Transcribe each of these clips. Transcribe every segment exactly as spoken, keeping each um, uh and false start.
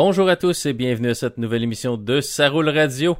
Bonjour à tous et bienvenue à cette nouvelle émission de Ça Roule Radio.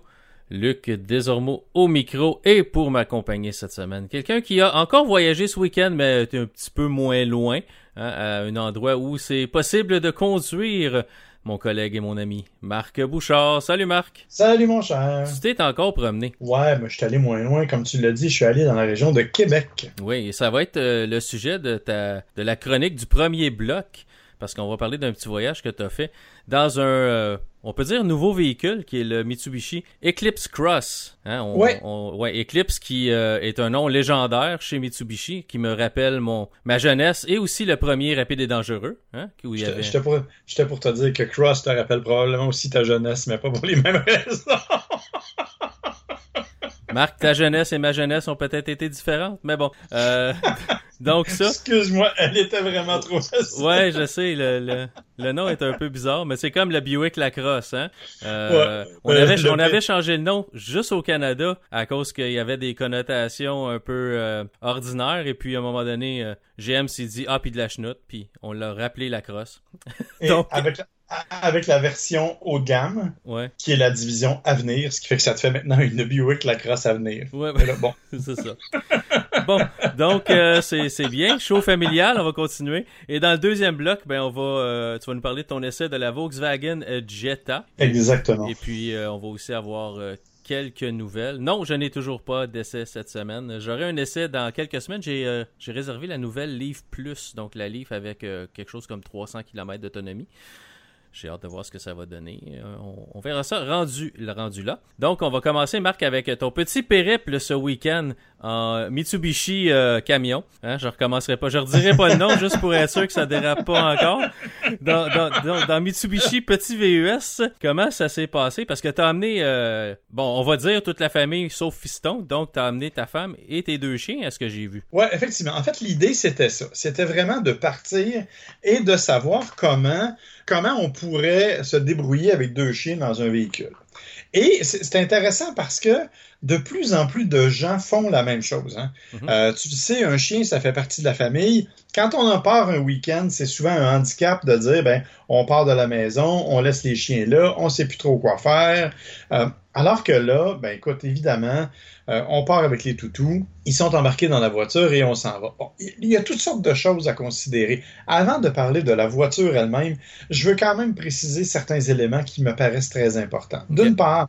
Luc Desormeaux au micro et pour m'accompagner cette semaine, quelqu'un qui a encore voyagé ce week-end mais est un petit peu moins loin, hein, à un endroit où c'est possible de conduire, mon collègue et mon ami Marc Bouchard. Salut Marc! Salut mon cher! Tu t'es encore promené? Ouais, mais je suis allé moins loin, comme tu l'as dit, je suis allé dans la région de Québec. Oui, et ça va être euh, le sujet de ta de la chronique du premier bloc, parce qu'on va parler d'un petit voyage que tu as fait dans un, euh, on peut dire, nouveau véhicule qui est le Mitsubishi Eclipse Cross. Hein, on, ouais. On, ouais, Eclipse qui euh, est un nom légendaire chez Mitsubishi, qui me rappelle mon ma jeunesse et aussi le premier Rapide et Dangereux. Hein, où il y avait... J'étais pour, j'étais pour te dire que Cross te rappelle probablement aussi ta jeunesse, mais pas pour les mêmes raisons. Marc, ta jeunesse et ma jeunesse ont peut-être été différentes, mais bon. Euh, donc ça. Excuse-moi, elle était vraiment trop facile. Ouais, je sais, le, le, le nom est un peu bizarre, mais c'est comme le Buick Lacrosse, hein. Euh, ouais, on, euh, avait, on avait changé le nom juste au Canada à cause qu'il y avait des connotations un peu euh, ordinaires, et puis à un moment donné, euh, G M s'est dit ah puis de la chenoute, puis on l'a rappelé Lacrosse. Donc avec la... Avec la version haut de gamme, ouais, qui est la division Avenir, ce qui fait que ça te fait maintenant une Buick Lacrosse Avenir. Ouais, ben, là, bon. C'est ça. Bon, donc euh, c'est, c'est bien. Show familial, on va continuer. Et dans le deuxième bloc, ben on va, euh, tu vas nous parler de ton essai de la Volkswagen Jetta. Exactement. Et puis euh, on va aussi avoir euh, quelques nouvelles. Non, je n'ai toujours pas d'essai cette semaine. J'aurai un essai dans quelques semaines. J'ai, euh, j'ai réservé la nouvelle Leaf Plus, donc la Leaf avec euh, quelque chose comme trois cents kilomètres d'autonomie. J'ai hâte de voir ce que ça va donner. On, on verra ça rendu, rendu là. Donc, on va commencer, Marc, avec ton petit périple ce week-end en Mitsubishi euh, camion. Hein, je ne recommencerai pas. Je ne redirai pas le nom juste pour être sûr que ça ne dérape pas encore. Dans, dans, dans, dans Mitsubishi Petit V U S, comment ça s'est passé? Parce que tu as amené, euh, bon, on va dire toute la famille sauf fiston. Donc, tu as amené ta femme et tes deux chiens, à ce que j'ai vu. Oui, effectivement. En fait, l'idée, c'était ça. C'était vraiment de partir et de savoir comment... comment on pourrait se débrouiller avec deux chiens dans un véhicule. Et c'est, c'est intéressant parce que de plus en plus de gens font la même chose. Hein. Mm-hmm. Euh, tu sais, un chien, ça fait partie de la famille. Quand on en part un week-end, c'est souvent un handicap de dire, ben, on part de la maison, on laisse les chiens là, on ne sait plus trop quoi faire. Euh, alors que là, ben, écoute, évidemment, euh, on part avec les toutous, ils sont embarqués dans la voiture et on s'en va. Bon, il y a toutes sortes de choses à considérer. Avant de parler de la voiture elle-même, je veux quand même préciser certains éléments qui me paraissent très importants. Okay. D'une part,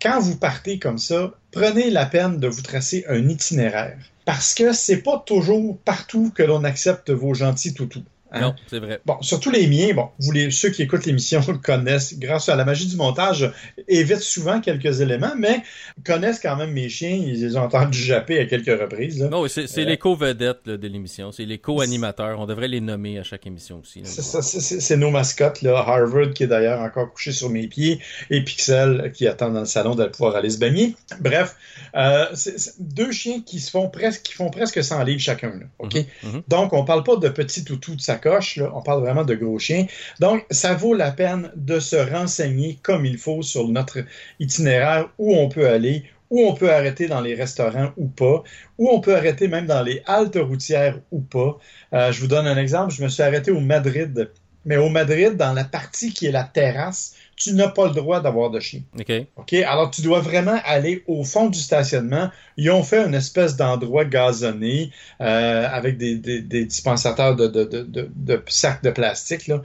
quand vous partez comme ça, prenez la peine de vous tracer un itinéraire. Parce que c'est pas toujours partout que l'on accepte vos gentils toutous. Hein? Non, c'est vrai. Bon, surtout les miens, bon, vous les, ceux qui écoutent l'émission connaissent, grâce à la magie du montage, évitent souvent quelques éléments, mais connaissent quand même mes chiens, ils les ont entendus japper à quelques reprises. Là. Non, c'est, c'est euh, les co-vedettes là, de l'émission, c'est les co-animateurs, on devrait les nommer à chaque émission aussi. Là, c'est, ça, c'est, c'est nos mascottes, là. Harvard qui est d'ailleurs encore couché sur mes pieds, et Pixel qui attend dans le salon de pouvoir aller se baigner. Bref, euh, c'est, c'est deux chiens qui se font presque, qui font presque cent livres chacun. Là, ok. Mm-hmm. Donc, on parle pas de petits toutous de sa coche, là, on parle vraiment de gros chiens. Donc, ça vaut la peine de se renseigner comme il faut sur notre itinéraire, où on peut aller, où on peut arrêter dans les restaurants ou pas, où on peut arrêter même dans les haltes routières ou pas. Euh, je vous donne un exemple, je me suis arrêté au Madrid. Mais au Madrid, dans la partie qui est la terrasse, tu n'as pas le droit d'avoir de chien. OK. OK. Alors, tu dois vraiment aller au fond du stationnement. Ils ont fait une espèce d'endroit gazonné euh, avec des, des, des dispensateurs de, de, de, de, de sacs de plastique, là.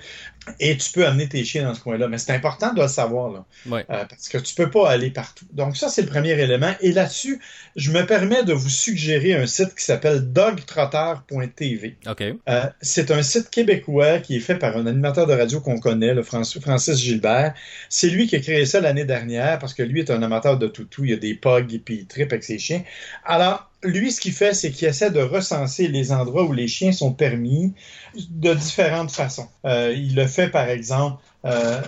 Et tu peux amener tes chiens dans ce coin-là. Mais c'est important de le savoir, là. Ouais. Euh, parce que tu peux pas aller partout. Donc, ça, c'est le premier élément. Et là-dessus, je me permets de vous suggérer un site qui s'appelle dog trotter point t v. OK. Euh, c'est un site québécois qui est fait par un animateur de radio qu'on connaît, le Francis Gilbert. C'est lui qui a créé ça l'année dernière parce que lui est un amateur de toutou. Il y a des pogs et puis il trippe avec ses chiens. Alors, lui, ce qu'il fait, c'est qu'il essaie de recenser les endroits où les chiens sont permis de différentes façons. Euh, il le fait, par exemple, euh,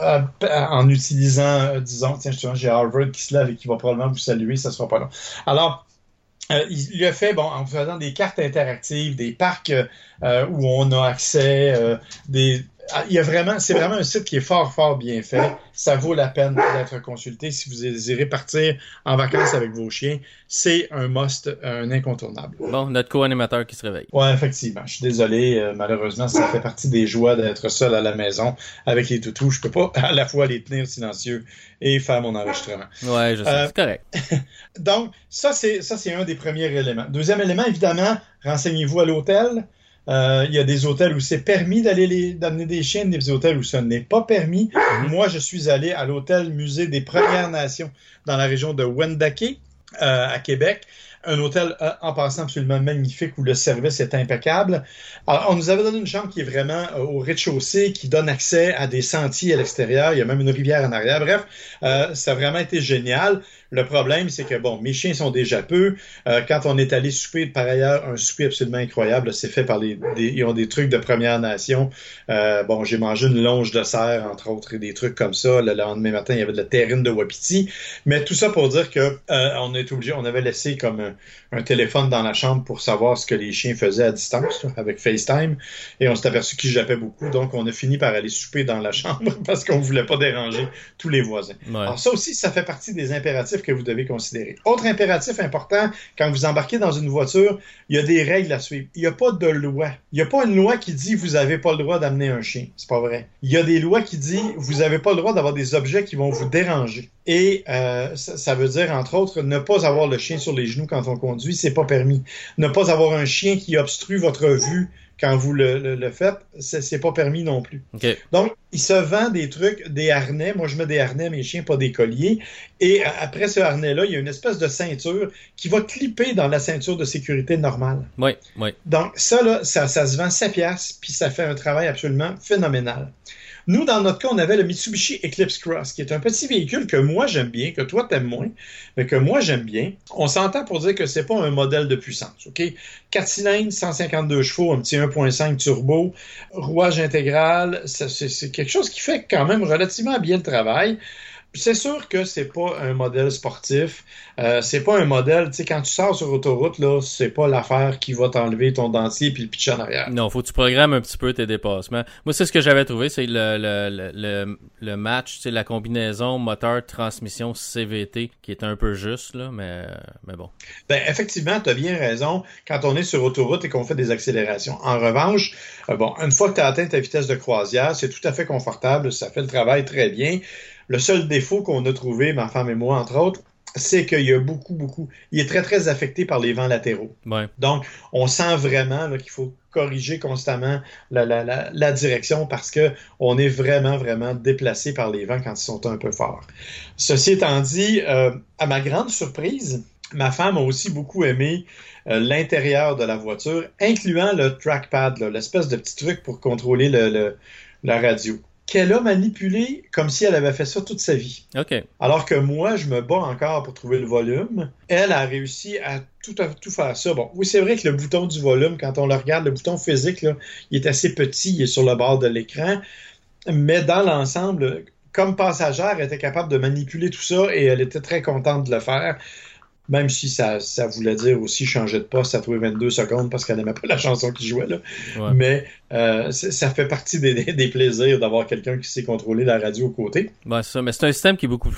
euh, en utilisant, euh, disons, tiens, justement, j'ai Harvard qui se lève et qui va probablement vous saluer, ça ne sera pas long. Alors, Euh, il le fait bon, en faisant des cartes interactives, des parcs euh, où on a accès, euh, des, il y a vraiment, c'est vraiment un site qui est fort, fort bien fait. Ça vaut la peine d'être consulté si vous désirez partir en vacances avec vos chiens. C'est un must, un incontournable. Bon, notre co-animateur qui se réveille. Ouais, effectivement. Je suis désolé. Euh, malheureusement, ça fait partie des joies d'être seul à la maison avec les toutous. Je peux pas à la fois les tenir silencieux et faire mon enregistrement. Ouais, je sais. Euh, c'est correct. Donc, ça c'est, ça, c'est un des premiers éléments. Deuxième élément, évidemment, renseignez-vous à l'hôtel. Euh, il y a des hôtels où c'est permis d'aller les, d'amener des chiens, des hôtels où ça n'est pas permis. Moi, je suis allé à l'hôtel musée des Premières Nations dans la région de Wendake, euh, à Québec. Un hôtel, euh, en passant, absolument magnifique, où le service est impeccable. Alors, on nous avait donné une chambre qui est vraiment euh, au rez-de-chaussée, qui donne accès à des sentiers à l'extérieur. Il y a même une rivière en arrière. Bref, euh, ça a vraiment été génial. Le problème, c'est que, bon, mes chiens sont déjà peu. Euh, quand on est allé souper, par ailleurs, un souper absolument incroyable, c'est fait par les, des, ils ont des trucs de Premières Nations. Euh, bon, j'ai mangé une longe de cerf, entre autres, et des trucs comme ça. Le lendemain matin, il y avait de la terrine de wapiti. Mais tout ça pour dire que euh, on est obligé, on avait laissé comme un, un téléphone dans la chambre pour savoir ce que les chiens faisaient à distance, là, avec FaceTime. Et on s'est aperçu qu'ils jappaient beaucoup. Donc, on a fini par aller souper dans la chambre parce qu'on voulait pas déranger tous les voisins. Ouais. Alors, ça aussi, ça fait partie des impératifs que vous devez considérer. Autre impératif important, quand vous embarquez dans une voiture, il y a des règles à suivre. Il n'y a pas de loi. Il n'y a pas une loi qui dit vous n'avez pas le droit d'amener un chien. C'est pas vrai. Il y a des lois qui disent vous n'avez pas le droit d'avoir des objets qui vont vous déranger. Et euh, ça, ça veut dire, entre autres, ne pas avoir le chien sur les genoux quand on conduit, c'est pas permis. Ne pas avoir un chien qui obstrue votre vue quand vous le, le, le faites, c'est, c'est pas permis non plus. Okay. Donc, il se vend des trucs, des harnais. Moi, je mets des harnais à mes chiens, pas des colliers. Et après ce harnais-là, il y a une espèce de ceinture qui va clipper dans la ceinture de sécurité normale. Oui, oui. Donc, ça, là, ça, ça se vend sept piastres, puis ça fait un travail absolument phénoménal. Nous, dans notre cas, on avait le Mitsubishi Eclipse Cross, qui est un petit véhicule que moi, j'aime bien, que toi, t'aimes moins, mais que moi, j'aime bien. On s'entend pour dire que c'est pas un modèle de puissance, OK? quatre cylindres, cent cinquante-deux chevaux, un petit un virgule cinq turbo, rouage intégral, ça, c'est, c'est quelque chose qui fait quand même relativement bien le travail. C'est sûr que c'est pas un modèle sportif, euh, c'est pas un modèle, tu sais, quand tu sors sur autoroute, là, c'est pas l'affaire qui va t'enlever ton dentier puis le pitcher en arrière. Non, faut que tu programmes un petit peu tes dépassements. Moi, c'est ce que j'avais trouvé, c'est le, le, le, le match, c'est la combinaison moteur-transmission C V T qui est un peu juste, là, mais, mais bon. Ben, effectivement, t'as bien raison quand on est sur autoroute et qu'on fait des accélérations. En revanche, euh, bon, une fois que t'as atteint ta vitesse de croisière, c'est tout à fait confortable, ça fait le travail très bien. Le seul défaut qu'on a trouvé, ma femme et moi, entre autres, c'est qu'il y a beaucoup, beaucoup... Il est très, très affecté par les vents latéraux. Ouais. Donc, on sent vraiment là, qu'il faut corriger constamment la, la, la, la direction parce qu'on est vraiment, vraiment déplacé par les vents quand ils sont un peu forts. Ceci étant dit, euh, à ma grande surprise, ma femme a aussi beaucoup aimé euh, l'intérieur de la voiture, incluant le trackpad, là, l'espèce de petit truc pour contrôler le, le, la radio, qu'elle a manipulé comme si elle avait fait ça toute sa vie. Okay. Alors que moi, je me bats encore pour trouver le volume. Elle a réussi à tout, à tout faire ça. Bon, oui, c'est vrai que le bouton du volume, quand on le regarde, le bouton physique, là, il est assez petit, il est sur le bord de l'écran. Mais dans l'ensemble, comme passagère, elle était capable de manipuler tout ça et elle était très contente de le faire. Même si ça, ça voulait dire aussi changer de poste à tous les vingt-deux secondes parce qu'elle n'aimait pas la chanson qui jouait, là. Ouais. Mais euh, ça fait partie des, des plaisirs d'avoir quelqu'un qui sait contrôler la radio au côté. Ouais, c'est ça. Mais c'est un système qui est beaucoup,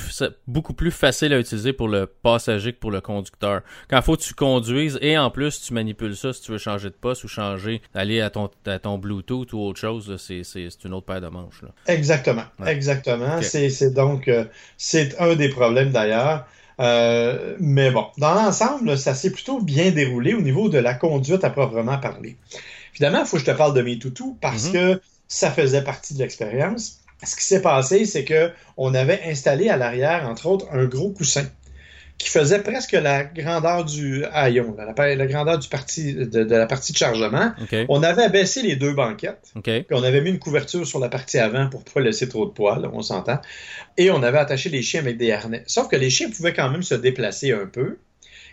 beaucoup plus facile à utiliser pour le passager que pour le conducteur. Quand il faut que tu conduises et en plus tu manipules ça si tu veux changer de poste ou changer, aller à ton, à ton Bluetooth ou autre chose, là, c'est, c'est, c'est une autre paire de manches, là. Exactement. Ouais. Exactement. Okay. C'est, c'est donc euh, c'est un des problèmes d'ailleurs. Euh, mais bon, dans l'ensemble, ça s'est plutôt bien déroulé au niveau de la conduite à proprement parler. Évidemment, il faut que je te parle de mes toutous parce mm-hmm. que ça faisait partie de l'expérience. Ce qui s'est passé, c'est qu'on avait installé à l'arrière, entre autres, un gros coussin qui faisait presque la grandeur du haillon, ah, la, la grandeur du parti, de, de la partie de chargement. Okay. On avait abaissé les deux banquettes. Okay. Puis on avait mis une couverture sur la partie avant pour ne pas laisser trop de poils, on s'entend. Et on avait attaché les chiens avec des harnais. Sauf que les chiens pouvaient quand même se déplacer un peu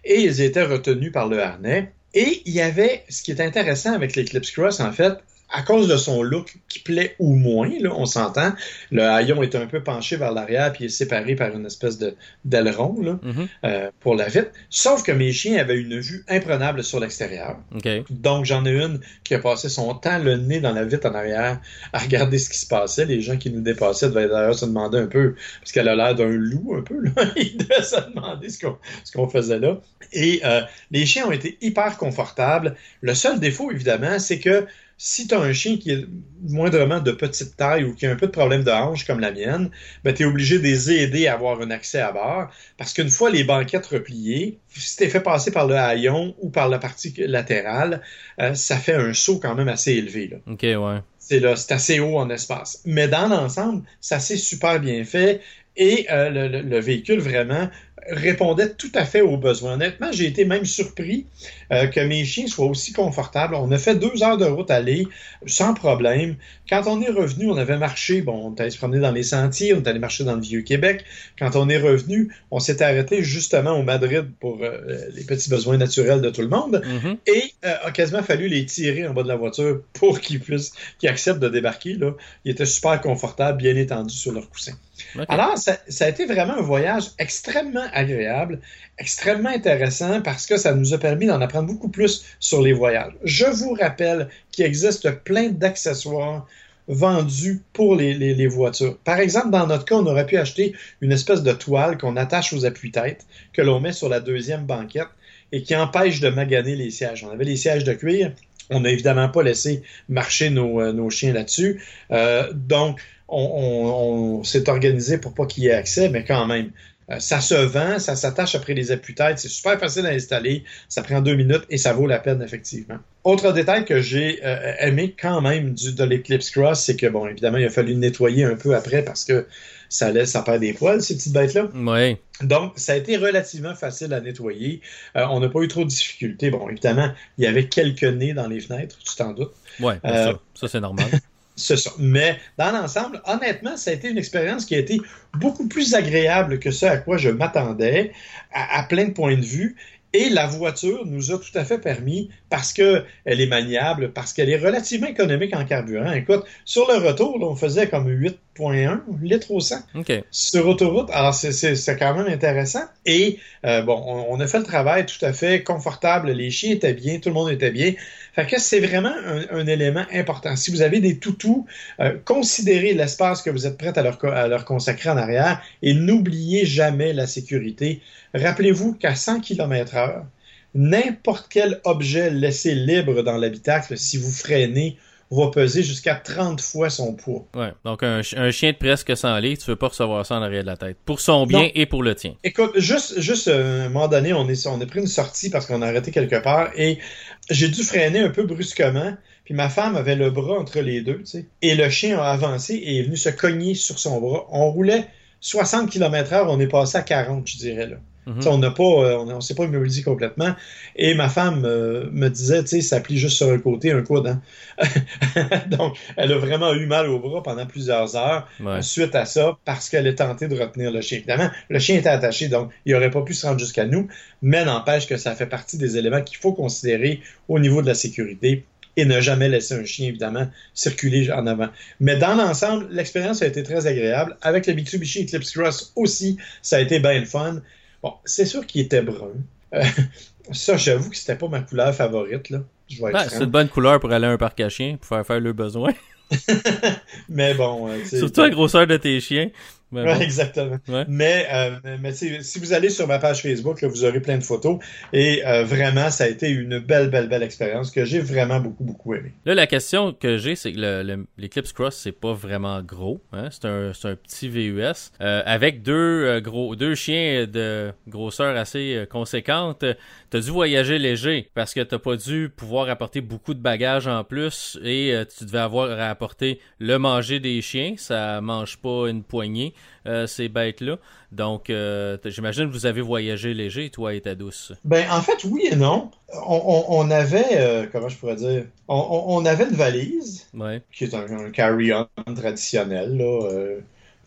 et ils étaient retenus par le harnais. Et il y avait, ce qui est intéressant avec l'Eclipse Cross, en fait, à cause de son look qui plaît ou moins, là, on s'entend, le haillon est un peu penché vers l'arrière puis est séparé par une espèce de, d'aileron là, mm-hmm. euh, pour la vitre. Sauf que mes chiens avaient une vue imprenable sur l'extérieur. Okay. Donc, j'en ai une qui a passé son temps le nez dans la vitre en arrière à regarder ce qui se passait. Les gens qui nous dépassaient devaient d'ailleurs se demander un peu, parce qu'elle a l'air d'un loup un peu, là. Ils devaient se demander ce qu'on, ce qu'on faisait là. Et euh, les chiens ont été hyper confortables. Le seul défaut, évidemment, c'est que si tu as un chien qui est moindrement de petite taille ou qui a un peu de problème de hanche comme la mienne, ben tu es obligé de les aider à avoir un accès à bord parce qu'une fois les banquettes repliées, si tu es fait passer par le haillon ou par la partie latérale, euh, ça fait un saut quand même assez élevé, là. OK, ouais. C'est là, c'est assez haut en espace. Mais dans l'ensemble, ça s'est super bien fait et euh, le, le, le véhicule vraiment répondait tout à fait aux besoins. Honnêtement, j'ai été même surpris euh, que mes chiens soient aussi confortables. On a fait deux heures de route aller sans problème. Quand on est revenu, on avait marché. Bon, on est allé se promener dans les sentiers, on est allé marcher dans le Vieux-Québec. Quand on est revenu, on s'était arrêté justement au Madrid pour euh, les petits besoins naturels de tout le monde mm-hmm. et euh, a quasiment fallu les tirer en bas de la voiture pour qu'ils puissent, qu'ils acceptent de débarquer, là. Ils étaient super confortables, bien étendus sur leur coussin. Okay. Alors, ça, ça a été vraiment un voyage extrêmement agréable, extrêmement intéressant parce que ça nous a permis d'en apprendre beaucoup plus sur les voyages. Je vous rappelle qu'il existe plein d'accessoires vendus pour les, les, les voitures. Par exemple, dans notre cas, on aurait pu acheter une espèce de toile qu'on attache aux appuis-têtes, que l'on met sur la deuxième banquette et qui empêche de maganer les sièges. On avait les sièges de cuir. On n'a évidemment pas laissé marcher nos, euh, nos chiens là-dessus. Euh, donc, on, on, on s'est organisé pour pas qu'il y ait accès, mais quand même, euh, ça se vend, ça s'attache après les appuis-têtes. C'est super facile à installer. Ça prend deux minutes et ça vaut la peine, effectivement. Autre détail que j'ai euh, aimé quand même du, de l'Eclipse Cross, c'est que, bon, évidemment, il a fallu nettoyer un peu après parce que ça laisse, ça perd des poils, ces petites bêtes-là. Oui. Donc, ça a été relativement facile à nettoyer. Euh, on n'a pas eu trop de difficultés. Bon, évidemment, il y avait quelques nez dans les fenêtres, tu t'en doutes. Oui, euh, ça, ça, c'est normal. C'est ça. Mais dans l'ensemble, honnêtement, ça a été une expérience qui a été beaucoup plus agréable que ce à quoi je m'attendais, à, à plein de points de vue. Et la voiture nous a tout à fait permis, parce qu'elle est maniable, parce qu'elle est relativement économique en carburant. Écoute, sur le retour, là, on faisait comme huit virgule un litres au cent okay. sur autoroute. Alors, c'est, c'est, c'est quand même intéressant. Et, euh, bon, on, on a fait le travail tout à fait confortable. Les chiens étaient bien, tout le monde était bien. Fait que c'est vraiment un, un élément important. Si vous avez des toutous, euh, considérez l'espace que vous êtes prêt à leur, à leur consacrer en arrière et n'oubliez jamais la sécurité. Rappelez-vous qu'à cent kilomètres heure, n'importe quel objet laissé libre dans l'habitacle, si vous freinez, va peser jusqu'à trente fois son poids. Ouais, donc un, un chien de presque cent livres, tu ne veux pas recevoir ça en arrière de la tête. Pour son bien donc, et pour le tien. Écoute, juste, juste euh, à un moment donné, on est, on a pris une sortie parce qu'on a arrêté quelque part et j'ai dû freiner un peu brusquement. Puis ma femme avait le bras entre les deux, tu sais. Et le chien a avancé et est venu se cogner sur son bras. On roulait soixante kilomètres heure, on est passé à quarante, je dirais, là. Mm-hmm. On n'a pas, on, on s'est pas immobilisé complètement. Et ma femme euh, me disait, tu sais, ça plie juste sur un côté, un coude. Hein? Donc, elle a vraiment eu mal au bras pendant plusieurs heures ouais. suite à ça, parce qu'elle a tenté de retenir le chien. Évidemment, le chien était attaché, donc il n'aurait pas pu se rendre jusqu'à nous. Mais n'empêche que ça fait partie des éléments qu'il faut considérer au niveau de la sécurité et ne jamais laisser un chien, évidemment, circuler en avant. Mais dans l'ensemble, l'expérience a été très agréable. Avec le Mitsubishi Eclipse Cross aussi, ça a été bien le fun. Bon, c'est sûr qu'il était brun. Euh, ça, j'avoue que c'était pas ma couleur favorite, là. Je vais être ben, c'est une bonne couleur pour aller à un parc à chiens, pour faire faire le besoin. Mais bon... Euh, surtout la grosseur de tes chiens. Ben ouais, bon. Exactement. Ouais. Mais, euh, mais si vous allez sur ma page Facebook, là, vous aurez plein de photos. Et euh, vraiment, ça a été une belle, belle, belle expérience que j'ai vraiment beaucoup, beaucoup aimée. Là, la question que j'ai, c'est que le, le, l'Eclipse Cross, c'est pas vraiment gros. Hein? C'est, un, c'est un petit V U S euh, avec deux, euh, gros, deux chiens de grosseur assez conséquente. T'as dû voyager léger parce que t'as pas dû pouvoir apporter beaucoup de bagages en plus et euh, tu devais avoir à apporter le manger des chiens. Ça mange pas une poignée. Euh, ces bêtes-là. Donc, euh, j'imagine que vous avez voyagé léger, toi et ta douce. Ben, en fait, oui et non. On, on, on avait, euh, comment je pourrais dire, on, on avait une valise, ouais. qui est un, un carry-on traditionnel, là, euh,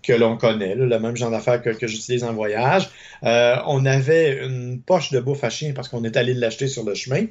que l'on connaît, là, le même genre d'affaires que, que j'utilise en voyage. Euh, on avait une poche de bouffe à chien parce qu'on est allé l'acheter sur le chemin.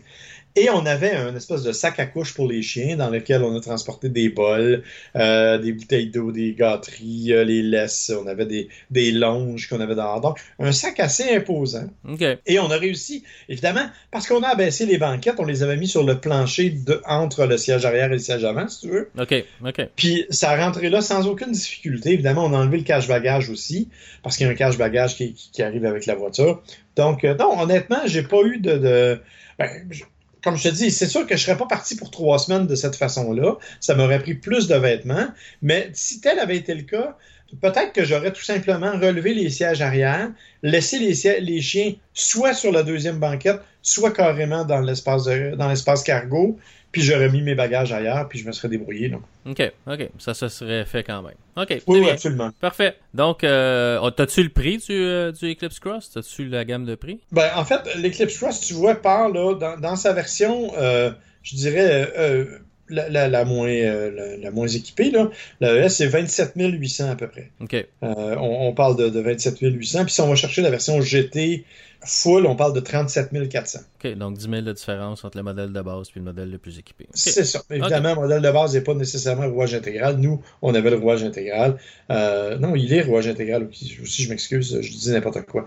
Et on avait un espèce de sac à couche pour les chiens dans lequel on a transporté des bols, euh, des bouteilles d'eau, des gâteries, euh, les laisses, on avait des, des longes qu'on avait dehors. Donc, un sac assez imposant. Okay. Et on a réussi, évidemment, parce qu'on a abaissé les banquettes, on les avait mis sur le plancher de, entre le siège arrière et le siège avant, si tu veux. OK, OK. Puis, ça rentrait là sans aucune difficulté. Évidemment, on a enlevé le cache-bagage aussi, parce qu'il y a un cache-bagage qui, qui, qui arrive avec la voiture. Donc, euh, non, honnêtement, j'ai pas eu de... de ben, je, Comme je te dis, c'est sûr que je ne serais pas parti pour trois semaines de cette façon-là. Ça m'aurait pris plus de vêtements. Mais si tel avait été le cas, peut-être que j'aurais tout simplement relevé les sièges arrière, laissé les, si- les chiens soit sur la deuxième banquette, soit carrément dans l'espace, de, dans l'espace cargo, puis j'aurais mis mes bagages ailleurs, puis je me serais débrouillé. Donc. OK, OK. Ça se serait fait quand même. OK, oui, oui, absolument. Parfait. Donc, euh, t'as-tu le prix du, euh, du Eclipse Cross? T'as-tu la gamme de prix? Ben, en fait, l'Eclipse Cross, tu vois, part là, dans, dans sa version, euh, je dirais... Euh, La, la, la, moins, euh, la, la moins équipée, là. La E S, c'est vingt-sept mille huit cents à peu près. Okay. Euh, on, on parle de, de vingt-sept mille huit cents. Puis si on va chercher la version G T full, on parle de trente-sept mille quatre cents. OK, donc dix mille de différence entre le modèle de base puis le modèle le plus équipé. Okay. C'est ça. Évidemment, okay. Le modèle de base n'est pas nécessairement rouage intégral. Nous, on avait le rouage intégral. Euh, non, il est rouage intégral aussi. Si je m'excuse, je dis n'importe quoi.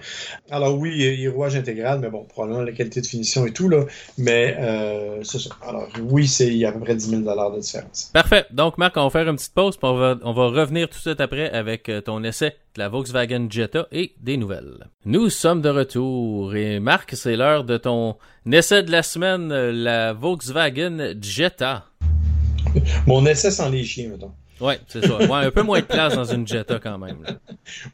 Alors oui, il est rouage intégral, mais bon, probablement la qualité de finition et tout, là. Mais euh, c'est ça. Alors oui, c'est, il y a à peu près dix mille dollars de différence. Parfait. Donc, Marc, on va faire une petite pause puis on va, on va revenir tout de suite après avec ton essai de la Volkswagen Jetta et des nouvelles. Nous sommes de retour et Marc, c'est l'heure de ton essai de la semaine, la Volkswagen Jetta. Mon essai sans les chiens, mettons. Oui, c'est ça. Ouais, un peu moins de place dans une Jetta quand même.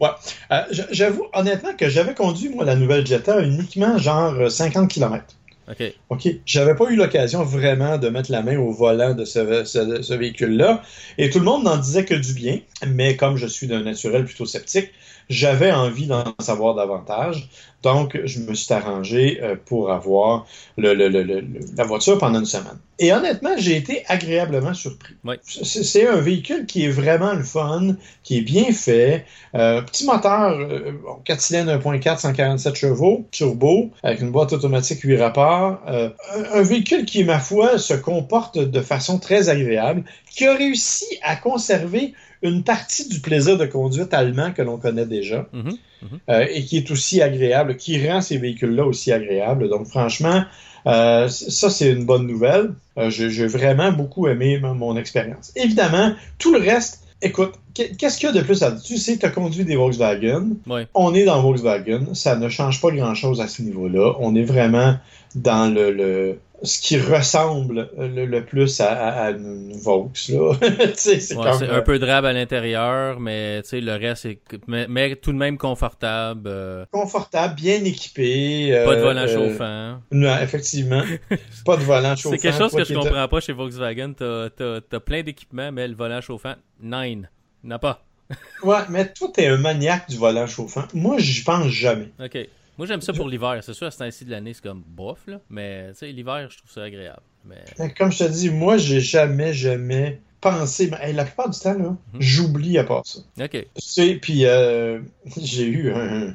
Oui. Euh, j'avoue, honnêtement, que j'avais conduit, moi, la nouvelle Jetta uniquement genre cinquante kilomètres. OK. OK. J'avais pas eu l'occasion vraiment de mettre la main au volant de ce, ce, ce véhicule-là. Et tout le monde n'en disait que du bien. Mais comme je suis d'un naturel plutôt sceptique, j'avais envie d'en savoir davantage. Donc, je me suis arrangé pour avoir le, le, le, le, la voiture pendant une semaine. Et honnêtement, j'ai été agréablement surpris. Oui. C'est un véhicule qui est vraiment le fun, qui est bien fait. Euh, petit moteur, euh, quatre cylindres un virgule quatre, cent quarante-sept chevaux, turbo, avec une boîte automatique huit rapports. Euh, un, un véhicule qui, ma foi, se comporte de façon très agréable, qui a réussi à conserver une partie du plaisir de conduite allemand que l'on connaît déjà, mmh, mmh. Euh, et qui est aussi agréable, qui rend ces véhicules-là aussi agréables. Donc, franchement, euh, ça, c'est une bonne nouvelle. Euh, j'ai, j'ai vraiment beaucoup aimé mon, mon expérience. Évidemment, tout le reste, écoute, qu'est-ce qu'il y a de plus à dire? Tu sais, tu as conduit des Volkswagen. Oui. On est dans Volkswagen. Ça ne change pas grand-chose à ce niveau-là. On est vraiment dans le... le ce qui ressemble le, le plus à, à, à une Volks. Là. c'est, ouais, comme... c'est un peu drabe à l'intérieur, mais le reste est mais, mais tout de même confortable. Euh... Confortable, bien équipé. Euh, pas de volant euh, chauffant. Non, effectivement. Pas de volant chauffant. C'est quelque chose que je ne comprends pas chez Volkswagen. T'as, t'as, t'as plein d'équipements, mais le volant chauffant, nine. N'a pas. Ouais, mais toi, t'es un maniaque du volant chauffant. Moi, j'y pense jamais. OK. Moi, j'aime ça pour l'hiver. C'est sûr, à ce temps-ci de l'année, c'est comme bof, là. Mais, tu sais, l'hiver, je trouve ça agréable. Mais... Comme je te dis, moi, j'ai jamais, jamais pensé. Mais, hey, la plupart du temps, là, mm-hmm. j'oublie à part ça. OK. Tu sais, puis euh, j'ai eu un.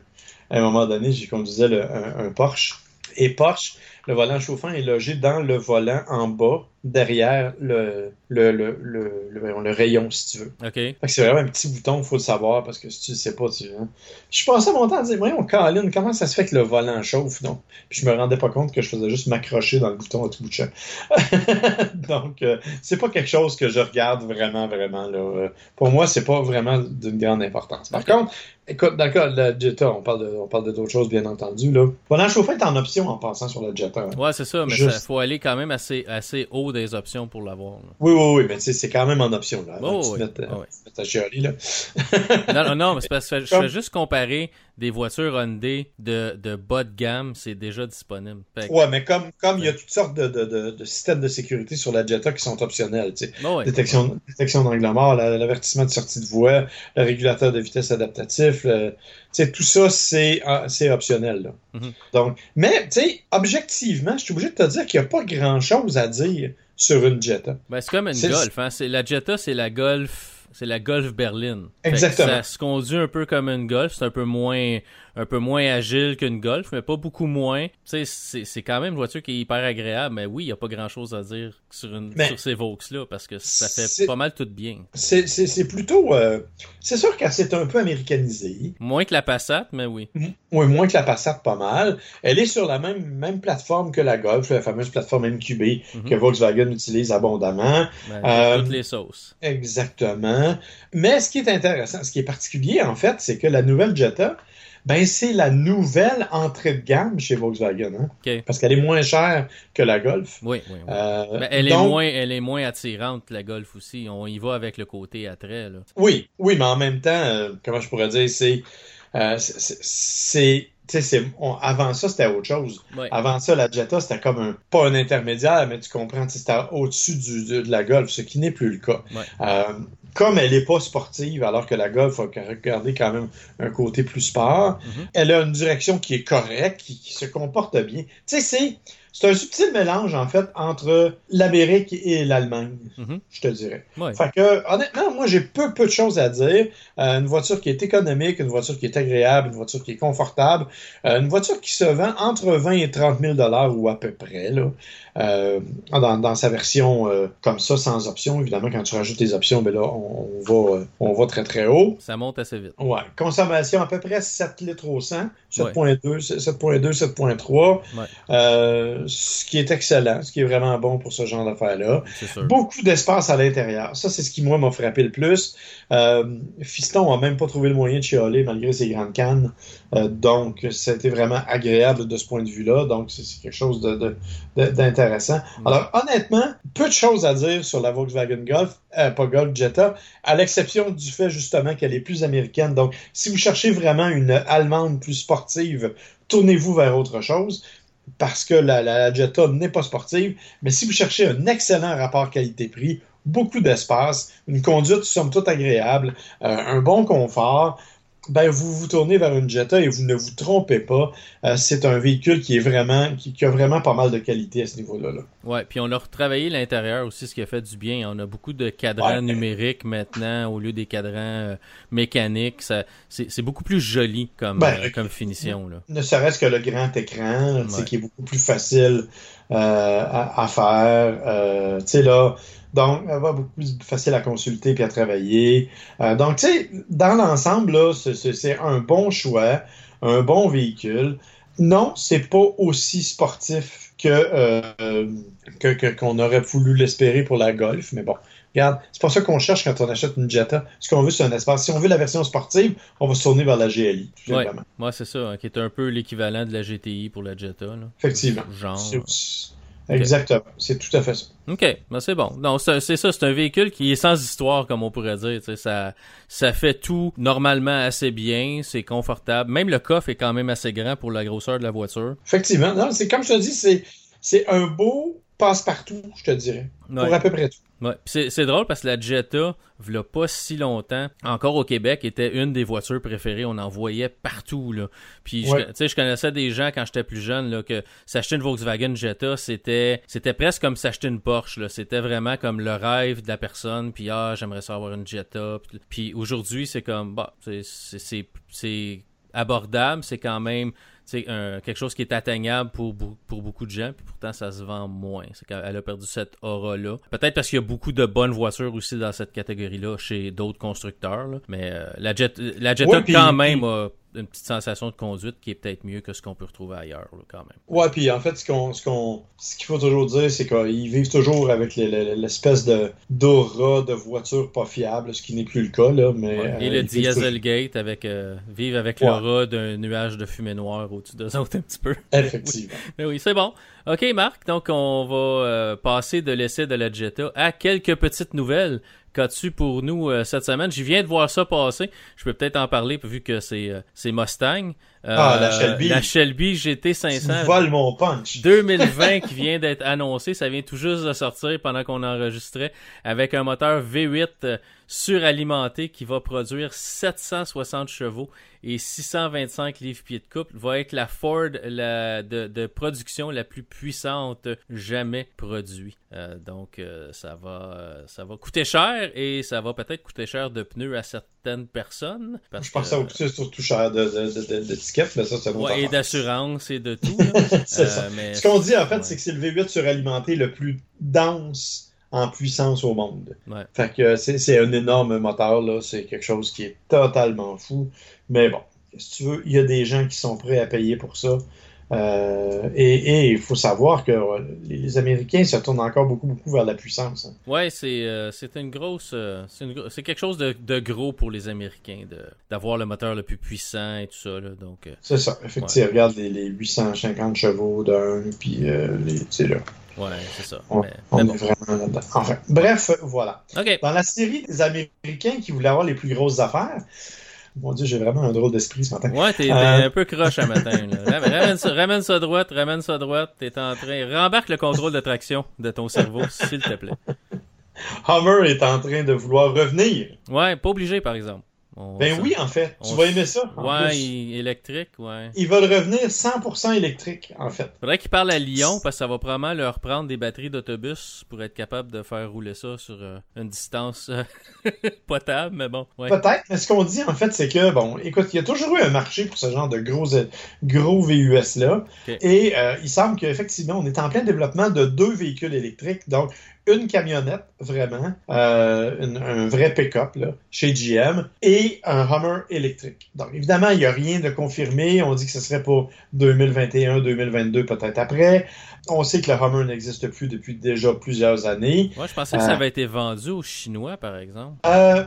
À un moment donné, j'ai conduisais le, un, un Porsche. Et Porsche, le volant chauffant est logé dans le volant en bas, derrière le, le, le, le, le, le rayon, si tu veux. Okay. Fait que c'est vraiment un petit bouton, il faut le savoir, parce que si tu ne le sais pas, tu hein. Je passais mon temps à dire, voyons, Colin, comment ça se fait que le volant chauffe? Donc, puis je me rendais pas compte que je faisais juste m'accrocher dans le bouton à tout bout de champ. Donc, euh, c'est pas quelque chose que je regarde vraiment, vraiment. Là. Pour moi, c'est pas vraiment d'une grande importance. Par okay. contre, écoute, dans le cas de la Jetta, on parle, de, on parle de d'autres choses, bien entendu. Là. Volant chauffant est en option en passant sur la Jetta. Hein. Ouais, c'est ça, mais il juste... faut aller quand même assez, assez haut des options pour l'avoir. Là. Oui, oui, oui, mais c'est quand même en option. Là, oh, oui. Mettre, oh, oui. À Geely, là. non, non, non, mais c'est parce que je fais juste comparer des voitures Hyundai de, de bas de gamme, c'est déjà disponible. Que... Oui, mais comme, comme il y a toutes sortes de, de, de, de systèmes de sécurité sur la Jetta qui sont optionnels. Tu sais. Oh, oui. Détection, détection d'angle mort, l'avertissement de sortie de voie, le régulateur de vitesse adaptatif, le, tu sais, tout ça, c'est, c'est optionnel. Là. Mm-hmm. Donc, mais, tu sais, objectivement, je suis obligé de te dire qu'il n'y a pas grand-chose à dire sur une Jetta. Ben, c'est comme une c'est... Golf. Hein? C'est... La Jetta, c'est la Golf C'est la Golf berline. Exactement. Ça se conduit un peu comme une Golf. C'est un peu moins, un peu moins agile qu'une Golf, mais pas beaucoup moins. Tu sais, c'est, c'est quand même une voiture qui est hyper agréable. Mais oui, il n'y a pas grand-chose à dire sur, une, sur ces Vaux-là parce que ça fait pas mal tout bien. C'est, c'est, c'est plutôt... Euh, c'est sûr qu'elle s'est un peu américanisée. Moins que la Passat, mais oui. Oui, moins que la Passat, pas mal. Elle est sur la même, même plateforme que la Golf, la fameuse plateforme M Q B mm-hmm. que Volkswagen utilise abondamment. Ben, euh, toutes les sauces. Exactement. Mais ce qui est intéressant, ce qui est particulier, en fait, c'est que la nouvelle Jetta, ben, c'est la nouvelle entrée de gamme chez Volkswagen. Hein? Okay. Parce qu'elle est moins chère que la Golf. Oui, oui, oui. Euh, ben, elle, donc... est moins, elle est moins attirante que la Golf aussi. On y va avec le côté attrait. Là. Oui, oui, mais en même temps, euh, comment je pourrais dire, c'est... Euh, c'est, c'est tu sais, avant ça, c'était autre chose. Ouais. Avant ça, la Jetta, c'était comme un, pas un intermédiaire, mais tu comprends, c'était au-dessus du, de, de la Golf, ce qui n'est plus le cas. Ouais. Euh, comme elle n'est pas sportive, alors que la Golf a regardé quand même un côté plus sport, mm-hmm. elle a une direction qui est correcte, qui, qui se comporte bien. Tu sais, c'est, c'est un subtil mélange, en fait, entre l'Amérique et l'Allemagne, mm-hmm. je te dirais. Ouais. Fait que, honnêtement, moi, j'ai peu, peu de choses à dire. Euh, une voiture qui est économique, une voiture qui est agréable, une voiture qui est confortable, Euh, une voiture qui se vend entre vingt et trente mille dollars ou à peu près, là, euh, dans, dans sa version euh, comme ça, sans option. Évidemment, quand tu rajoutes les options, ben là, on, on, va, euh, on va très, très haut. Ça monte assez vite. Ouais. Consommation à peu près sept litres au cent, sept virgule deux, sept virgule trois, ouais. euh, ce qui est excellent, ce qui est vraiment bon pour ce genre d'affaires-là. Beaucoup d'espace à l'intérieur. Ça, c'est ce qui, moi, m'a frappé le plus. Euh, Fiston n'a même pas trouvé le moyen de chialer malgré ses grandes cannes. Euh, donc, c'était vraiment agréable de ce point de vue-là. Donc, c'est, c'est quelque chose de, de, de, d'intéressant. Alors, honnêtement, peu de choses à dire sur la Volkswagen Golf, euh, pas Golf, Jetta, à l'exception du fait, justement, qu'elle est plus américaine. Donc, si vous cherchez vraiment une Allemande plus sportive, tournez-vous vers autre chose, parce que la, la, la Jetta n'est pas sportive. Mais si vous cherchez un excellent rapport qualité-prix, beaucoup d'espace, une conduite somme toute agréable, euh, un bon confort... Ben, vous vous tournez vers une Jetta et vous ne vous trompez pas. Euh, c'est un véhicule qui est vraiment, qui, qui a vraiment pas mal de qualité à ce niveau-là. Là. Ouais, puis on a retravaillé l'intérieur aussi, ce qui a fait du bien. On a beaucoup de cadrans ouais. numériques maintenant au lieu des cadrans euh, mécaniques. Ça, c'est, c'est beaucoup plus joli comme, ben, euh, comme finition. Là. Ne serait-ce que le grand écran, là, ouais. qui est beaucoup plus facile euh, à, à faire. Euh, tu sais, là... Donc, elle va beaucoup plus facile à consulter puis à travailler. Euh, donc, tu sais, dans l'ensemble, là, c'est, c'est un bon choix, un bon véhicule. Non, c'est pas aussi sportif que, euh, que, que qu'on aurait voulu l'espérer pour la Golf, mais bon. Regarde, c'est pas ça qu'on cherche quand on achète une Jetta. Ce qu'on veut, c'est un espace. Si on veut la version sportive, on va se tourner vers la G L I. Oui, ouais, c'est ça, hein, qui est un peu l'équivalent de la G T I pour la Jetta. Là. Effectivement. Genre... C'est aussi... Okay. Exactement, c'est tout à fait ça. OK, ben c'est bon. Non, c'est, c'est ça, c'est un véhicule qui est sans histoire, comme on pourrait dire. Ça, ça fait tout normalement assez bien, c'est confortable. Même le coffre est quand même assez grand pour la grosseur de la voiture. Effectivement, non, c'est comme je te dis, c'est, c'est un beau passe-partout, je te dirais, ouais. pour à peu près tout. Ouais. C'est, c'est drôle parce que la Jetta, il n'y a pas si longtemps, encore au Québec, était une des voitures préférées. On en voyait partout. Là. Puis, ouais. je, je connaissais des gens quand j'étais plus jeune là, que s'acheter une Volkswagen Jetta, c'était, c'était presque comme s'acheter une Porsche. Là. C'était vraiment comme le rêve de la personne. Puis, ah, j'aimerais ça avoir une Jetta. Puis, puis aujourd'hui, c'est comme, bah, c'est, c'est, c'est, c'est abordable. C'est quand même. C'est un, quelque chose qui est atteignable pour, pour beaucoup de gens, puis pourtant ça se vend moins. C'est qu'elle a perdu cette aura-là. Peut-être parce qu'il y a beaucoup de bonnes voitures aussi dans cette catégorie-là chez d'autres constructeurs. Là. Mais euh, la, Jet, la Jetta ouais, quand pis, même pis... a une petite sensation de conduite qui est peut-être mieux que ce qu'on peut retrouver ailleurs là, quand même. Ouais, puis en fait, ce, qu'on, ce, qu'on, ce qu'il faut toujours dire, c'est qu'ils vivent toujours avec les, les, l'espèce de, d'aura de voiture pas fiable, ce qui n'est plus le cas. Là, mais, ouais, et euh, le Dieselgate, toujours... avec, euh, vivent avec ouais. l'aura d'un nuage de fumée noire au-dessus d'eux autres un petit peu. Effectivement. Oui. Mais oui, c'est bon. OK, Marc, donc on va euh, passer de l'essai de la Jetta à quelques petites nouvelles. Qu'as-tu pour nous euh, cette semaine? J'y viens de voir ça passer. Je peux peut-être en parler vu que c'est, euh, c'est Mustang. Euh, ah, la Shelby. La Shelby G T cinq cents. Tu voles mon punch. deux mille vingt qui vient d'être annoncée. Ça vient tout juste de sortir pendant qu'on enregistrait avec un moteur V huit. Euh, suralimenté qui va produire sept cent soixante chevaux et six cent vingt-cinq livres-pieds de couple va être la Ford la, de, de production la plus puissante jamais produite. Euh, donc, euh, ça va, euh, ça va coûter cher et ça va peut-être coûter cher de pneus à certaines personnes. Parce je pense que ça va coûter surtout cher de, de, de, de, de tickets, mais ça, c'est bon. Ouais, et d'assurance et de tout. c'est euh, ça. Mais... Ce qu'on dit, en fait, ouais. c'est que c'est le V huit suralimenté le plus dense en puissance au monde. Ouais. Fait que c'est, c'est un énorme moteur, là. C'est quelque chose qui est totalement fou. Mais bon, si tu veux, il y a des gens qui sont prêts à payer pour ça. Euh, et il faut savoir que euh, les, les Américains se tournent encore beaucoup, beaucoup vers la puissance. Hein. Oui, c'est, euh, c'est une grosse. Euh, c'est, une, c'est quelque chose de, de gros pour les Américains, de, d'avoir le moteur le plus puissant et tout ça. Là, donc, euh, c'est ça. Effectivement, ouais. Regarde les, les huit cent cinquante chevaux d'un, puis euh, les. C'est là. Ouais, c'est ça. On, mais, on mais bon. Est vraiment là-dedans. Enfin, bref, voilà. Okay. Dans la série des Américains qui voulaient avoir les plus grosses affaires. Mon Dieu, j'ai vraiment un drôle d'esprit ce matin. Ouais, t'es, t'es euh... un peu croche ce matin. Là. Ramène, ramène ça à droite, ramène ça à droite. T'es en train... Rembarque le contrôle de traction de ton cerveau, s'il te plaît. Hummer est en train de vouloir revenir. Ouais, pas obligé, par exemple. On ben oui, en fait. Tu on... vas aimer ça. Ouais, il... électrique, ouais. Ils veulent revenir cent pour cent électrique, en fait. Faudrait qu'ils parlent à Lyon, parce que ça va probablement leur prendre des batteries d'autobus pour être capable de faire rouler ça sur euh, une distance euh, potable, mais bon. Ouais. Peut-être, mais ce qu'on dit, en fait, c'est que, bon, écoute, il y a toujours eu un marché pour ce genre de gros, gros V U S-là, okay. et euh, il semble qu'effectivement, on est en plein développement de deux véhicules électriques, donc une camionnette, vraiment, euh, une, un vrai pick-up là, chez G M, et un Hummer électrique. Donc, évidemment, il n'y a rien de confirmé. On dit que ce serait pour deux mille vingt et un, deux mille vingt-deux, peut-être après. On sait que le Hummer n'existe plus depuis déjà plusieurs années. Moi, ouais, je pensais euh... que ça avait été vendu aux Chinois, par exemple. Euh...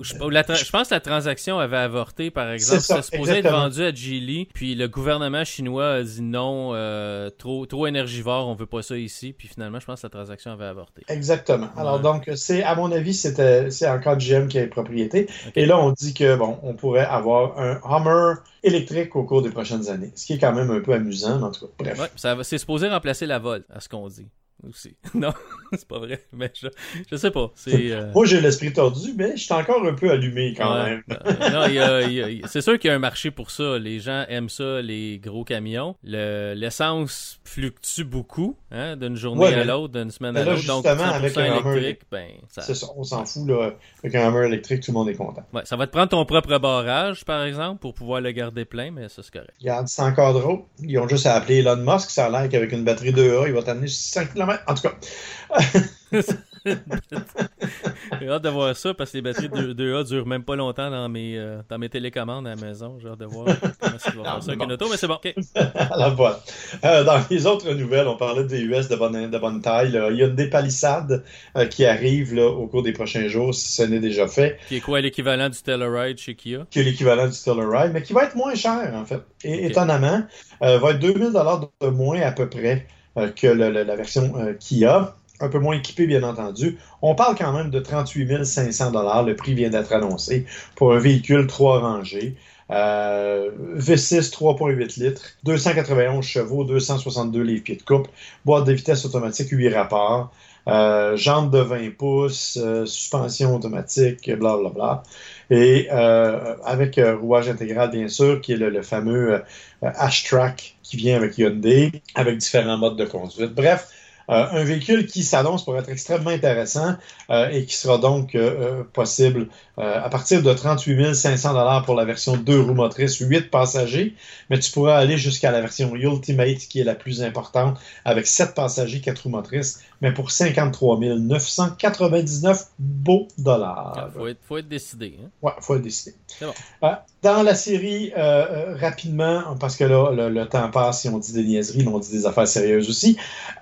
Je, tra- je pense que la transaction avait avorté, par exemple. Ça, ça supposait exactement. Être vendu à Geely, puis le gouvernement chinois a dit non, euh, trop, trop énergivore, on ne veut pas ça ici. Puis finalement, je pense que la transaction avait avorté. Exactement. Alors ouais. donc, c'est à mon avis, c'était, c'est encore G M qui a les propriétés. Okay. Et là, on dit que bon, on pourrait avoir un Hummer électrique au cours des prochaines années, ce qui est quand même un peu amusant, mais en tout cas. Bref. Ouais, ça va, c'est supposé remplacer la Volt, à ce qu'on dit. Aussi. Non, c'est pas vrai, mais je, je sais pas. C'est, euh... Moi, j'ai l'esprit tordu, mais je suis encore un peu allumé quand ouais. même. non, il y a, il y a, c'est sûr qu'il y a un marché pour ça. Les gens aiment ça, les gros camions. Le, l'essence fluctue beaucoup, hein, d'une journée ouais, à l'autre, d'une semaine à là, l'autre. Justement, donc, avec un électrique, ben, ça... c'est ça, on s'en fout. Là. Avec un Hummer électrique, tout le monde est content. Ouais, ça va te prendre ton propre barrage, par exemple, pour pouvoir le garder plein, mais ça, c'est correct. Regarde, c'est encore drôle. Ils ont juste à appeler Elon Musk. Ça a l'air qu'avec une batterie deux A, il va t'amener cinq kilomètres. En tout cas. J'ai hâte de voir ça parce que les batteries de deux A durent même pas longtemps dans mes, euh, dans mes télécommandes à la maison. J'ai hâte de voir comment ça va faire ça avec une auto, mais c'est bon. Okay. Alors voilà. Euh, dans les autres nouvelles, on parlait des U S de bonne, de bonne taille. Là. Il y a des Palisades euh, qui arrivent là, au cours des prochains jours, si ce n'est déjà fait. Qui est quoi l'équivalent du Telluride chez Kia? Qui est l'équivalent du Telluride, mais qui va être moins cher en fait. Et okay. étonnamment, euh, va être deux mille dollars de moins à peu près. Que le, le, la version euh, Kia, un peu moins équipée bien entendu. On parle quand même de trente-huit mille cinq cents dollars, le prix vient d'être annoncé, pour un véhicule trois rangées, euh, V six trois virgule huit litres, deux cent quatre-vingt-onze chevaux, deux cent soixante-deux livres-pieds de couple, boîte de vitesse automatique huit rapports, euh, jambes de vingt pouces, euh, suspension automatique, blablabla. Et euh, avec euh, rouage intégral, bien sûr, qui est le, le fameux euh, H-Track qui vient avec Hyundai, avec différents modes de conduite. Bref, euh, un véhicule qui s'annonce pour être extrêmement intéressant euh, et qui sera donc euh, possible euh, à partir de trente-huit mille cinq cents dollars pour la version deux roues motrices, huit passagers, mais tu pourras aller jusqu'à la version Ultimate qui est la plus importante avec sept passagers, quatre roues motrices, mais pour cinquante-trois mille neuf cent quatre-vingt-dix-neuf beaux dollars. Il faut être, faut être décidé. Hein? Oui, il faut être décidé. C'est bon. Euh, dans la série, euh, rapidement, parce que là, le, le temps passe et on dit des niaiseries, mais on dit des affaires sérieuses aussi.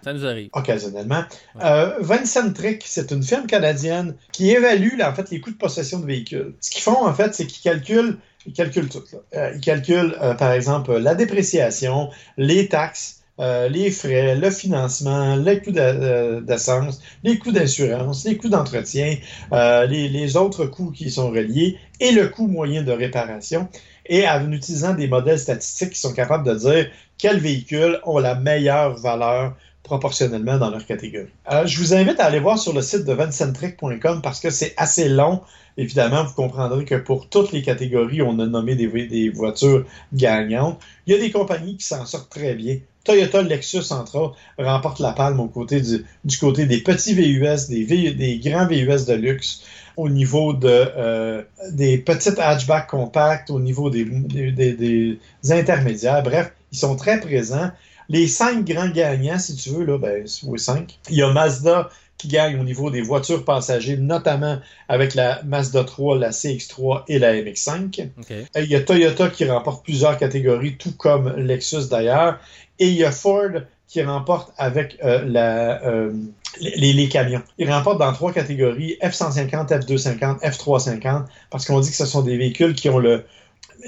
Ça nous arrive. Occasionnellement. Ouais. Euh, Vincentric, c'est une firme canadienne qui évalue là, en fait, les coûts de possession de véhicules. Ce qu'ils font, en fait, c'est qu'ils calculent, ils calculent tout. Euh, ils calculent, euh, par exemple, la dépréciation, les taxes, Euh, les frais, le financement, les coûts d'essence, les coûts d'assurance, les coûts d'entretien, euh, les, les autres coûts qui y sont reliés et le coût moyen de réparation. Et en utilisant des modèles statistiques qui sont capables de dire quel véhicule a la meilleure valeur proportionnellement dans leur catégorie. Euh, je vous invite à aller voir sur le site de vincentric point com parce que c'est assez long. Évidemment, vous comprendrez que pour toutes les catégories, on a nommé des, des voitures gagnantes. Il y a des compagnies qui s'en sortent très bien. Toyota, Lexus, entre autres, remporte la palme au côté du, du côté des petits V U S, des, v, des grands V U S de luxe, au niveau de, euh, des petites hatchbacks compacts, au niveau des, des, des, des intermédiaires. Bref, ils sont très présents. Les cinq grands gagnants, si tu veux, là, ben, oui, cinq. Il y a Mazda qui gagne au niveau des voitures passagers, notamment avec la Mazda trois, la C X trois et la M X cinq. Okay. Il y a Toyota qui remporte plusieurs catégories, tout comme Lexus d'ailleurs. Et il y a Ford qui remporte avec euh, la, euh, les, les camions. Ils remportent dans trois catégories, F cent cinquante, F deux cent cinquante, F trois cent cinquante, parce qu'on dit que ce sont des véhicules qui ont le...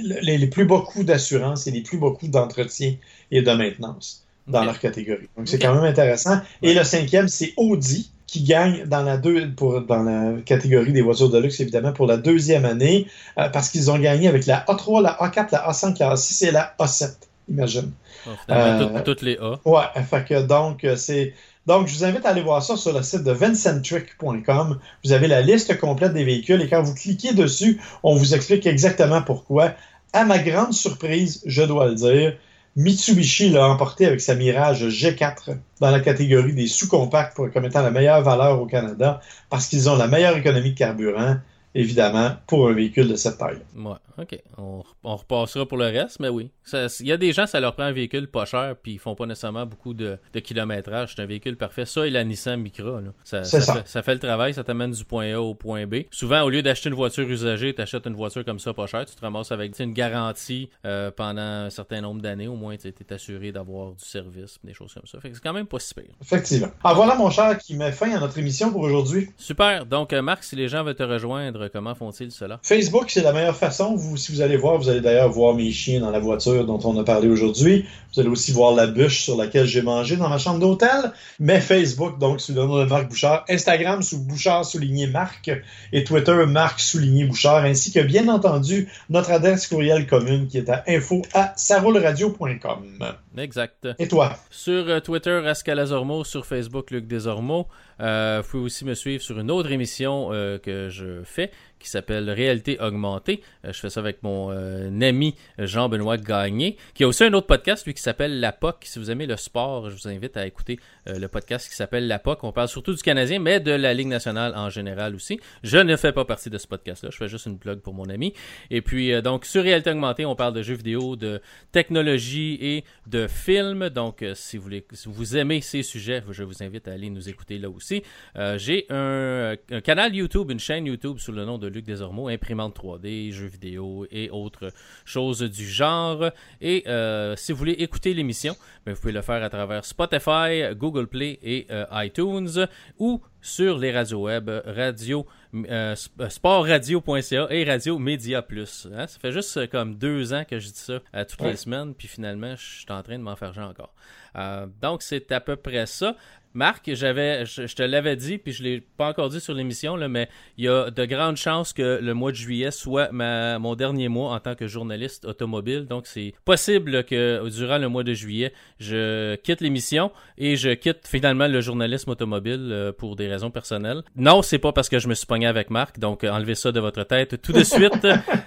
les plus beaux coûts d'assurance et les plus beaux coûts d'entretien et de maintenance dans okay. leur catégorie. Donc, c'est okay. quand même intéressant. Ouais. Et le cinquième, c'est Audi, qui gagne dans la, deux, pour, dans la catégorie des voitures de luxe, évidemment, pour la deuxième année, euh, parce qu'ils ont gagné avec la A trois, la A quatre, la A cinq, la A six et la A sept, imagine. Oh, euh, toutes les A. Ouais, fait que donc, c'est... Donc, je vous invite à aller voir ça sur le site de vincentric point com. Vous avez la liste complète des véhicules et quand vous cliquez dessus, on vous explique exactement pourquoi. À ma grande surprise, je dois le dire, Mitsubishi l'a emporté avec sa Mirage G quatre dans la catégorie des sous-compacts comme étant la meilleure valeur au Canada parce qu'ils ont la meilleure économie de carburant, évidemment, pour un véhicule de cette taille. Ouais, OK. On, on repassera pour le reste, mais oui. Il y a des gens, ça leur prend un véhicule pas cher, puis ils font pas nécessairement beaucoup de, de kilométrage. C'est un véhicule parfait. Ça et la Nissan Micra, là. Ça, ça, ça. Fait, ça fait le travail, ça t'amène du point A au point B. Souvent, au lieu d'acheter une voiture usagée, tu achètes une voiture comme ça pas chère, tu te ramasses avec une garantie euh, pendant un certain nombre d'années. Au moins, tu es assuré d'avoir du service, des choses comme ça. Fait que c'est quand même pas si pire. Effectivement. Ah, voilà, mon cher, qui met fin à notre émission pour aujourd'hui. Super. Donc, euh, Marc, si les gens veulent te rejoindre, comment font-ils cela? Facebook, c'est la meilleure façon. Vous, si vous allez voir, vous allez d'ailleurs voir mes chiens dans la voiture dont on a parlé aujourd'hui. Vous allez aussi voir la bûche sur laquelle j'ai mangé dans ma chambre d'hôtel. Mais Facebook, donc, sous le nom de Marc Bouchard. Instagram, sous Bouchard souligné Marc. Et Twitter, Marc souligné Bouchard. Ainsi que, bien entendu, notre adresse courriel commune qui est à info arobase ça roule radio point com. Exact. Et toi? Sur Twitter, Ascalazormo. Sur Facebook, Luc Desormeaux. Euh, vous pouvez aussi me suivre sur une autre émission euh, que je fais qui s'appelle Réalité Augmentée. Euh, je fais ça avec mon euh, ami Jean-Benoît Gagné, qui a aussi un autre podcast, lui, qui s'appelle L'A P O C. Si vous aimez le sport, je vous invite à écouter euh, le podcast qui s'appelle L'A P O C. On parle surtout du Canadien, mais de la Ligue nationale en général aussi. Je ne fais pas partie de ce podcast-là. Je fais juste une blog pour mon ami. Et puis, euh, donc, sur Réalité Augmentée, on parle de jeux vidéo, de technologie et de films. Donc, euh, si, vous voulez, si vous aimez ces sujets, je vous invite à aller nous écouter là aussi. Euh, j'ai un, un canal YouTube, une chaîne YouTube sous le nom de Luc Desormeaux, imprimante trois D, jeux vidéo et autres choses du genre. Et euh, si vous voulez écouter l'émission, bien, vous pouvez le faire à travers Spotify, Google Play et euh, iTunes ou sur les radios web, radio, euh, sport radio point c a et Radio Média Plus. Hein? Ça fait juste comme deux ans que je dis ça à toutes ouais. les semaines, puis finalement, je suis en train de m'en faire genre encore. Euh, donc, c'est à peu près ça. Marc, j'avais, je, je te l'avais dit, puis je ne l'ai pas encore dit sur l'émission, là, mais il y a de grandes chances que le mois de juillet soit ma, mon dernier mois en tant que journaliste automobile. Donc, c'est possible que durant le mois de juillet, je quitte l'émission et je quitte finalement le journalisme automobile pour des raisons personnelles. Non, c'est pas parce que je me suis pogné avec Marc, donc enlevez ça de votre tête tout de suite.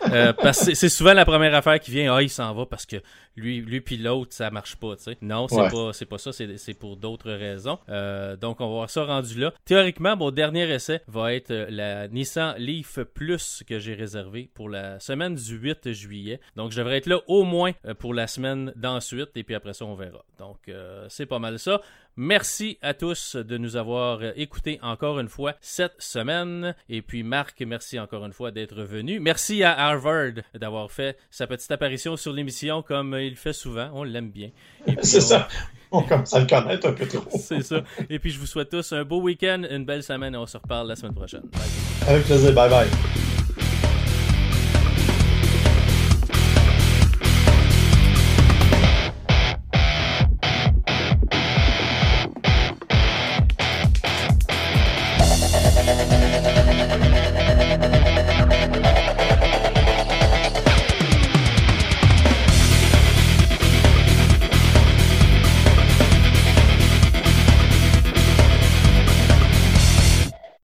euh, parce que c'est souvent la première affaire qui vient, ah, il s'en va parce que lui, lui puis l'autre, ça marche pas, tu sais. Non, c'est, ouais. pas, c'est pas ça, c'est, c'est pour d'autres raisons. Euh, donc, on va voir ça rendu là. Théoriquement, mon dernier essai va être la Nissan Leaf Plus que j'ai réservée pour la semaine du huit juillet. Donc, je devrais être là au moins pour la semaine d'ensuite et puis après ça, on verra. Donc, euh, c'est pas mal ça. Merci à tous de nous avoir écoutés encore une fois cette semaine. Et puis, Marc, merci encore une fois d'être venu. Merci à Harvard d'avoir fait sa petite apparition sur l'émission comme il fait souvent. On l'aime bien. Et puis, c'est on... ça. On commence à le connaître un peu trop. C'est ça. Et puis, je vous souhaite tous un beau week-end, une belle semaine et on se reparle la semaine prochaine. Bye. Avec plaisir. Bye bye.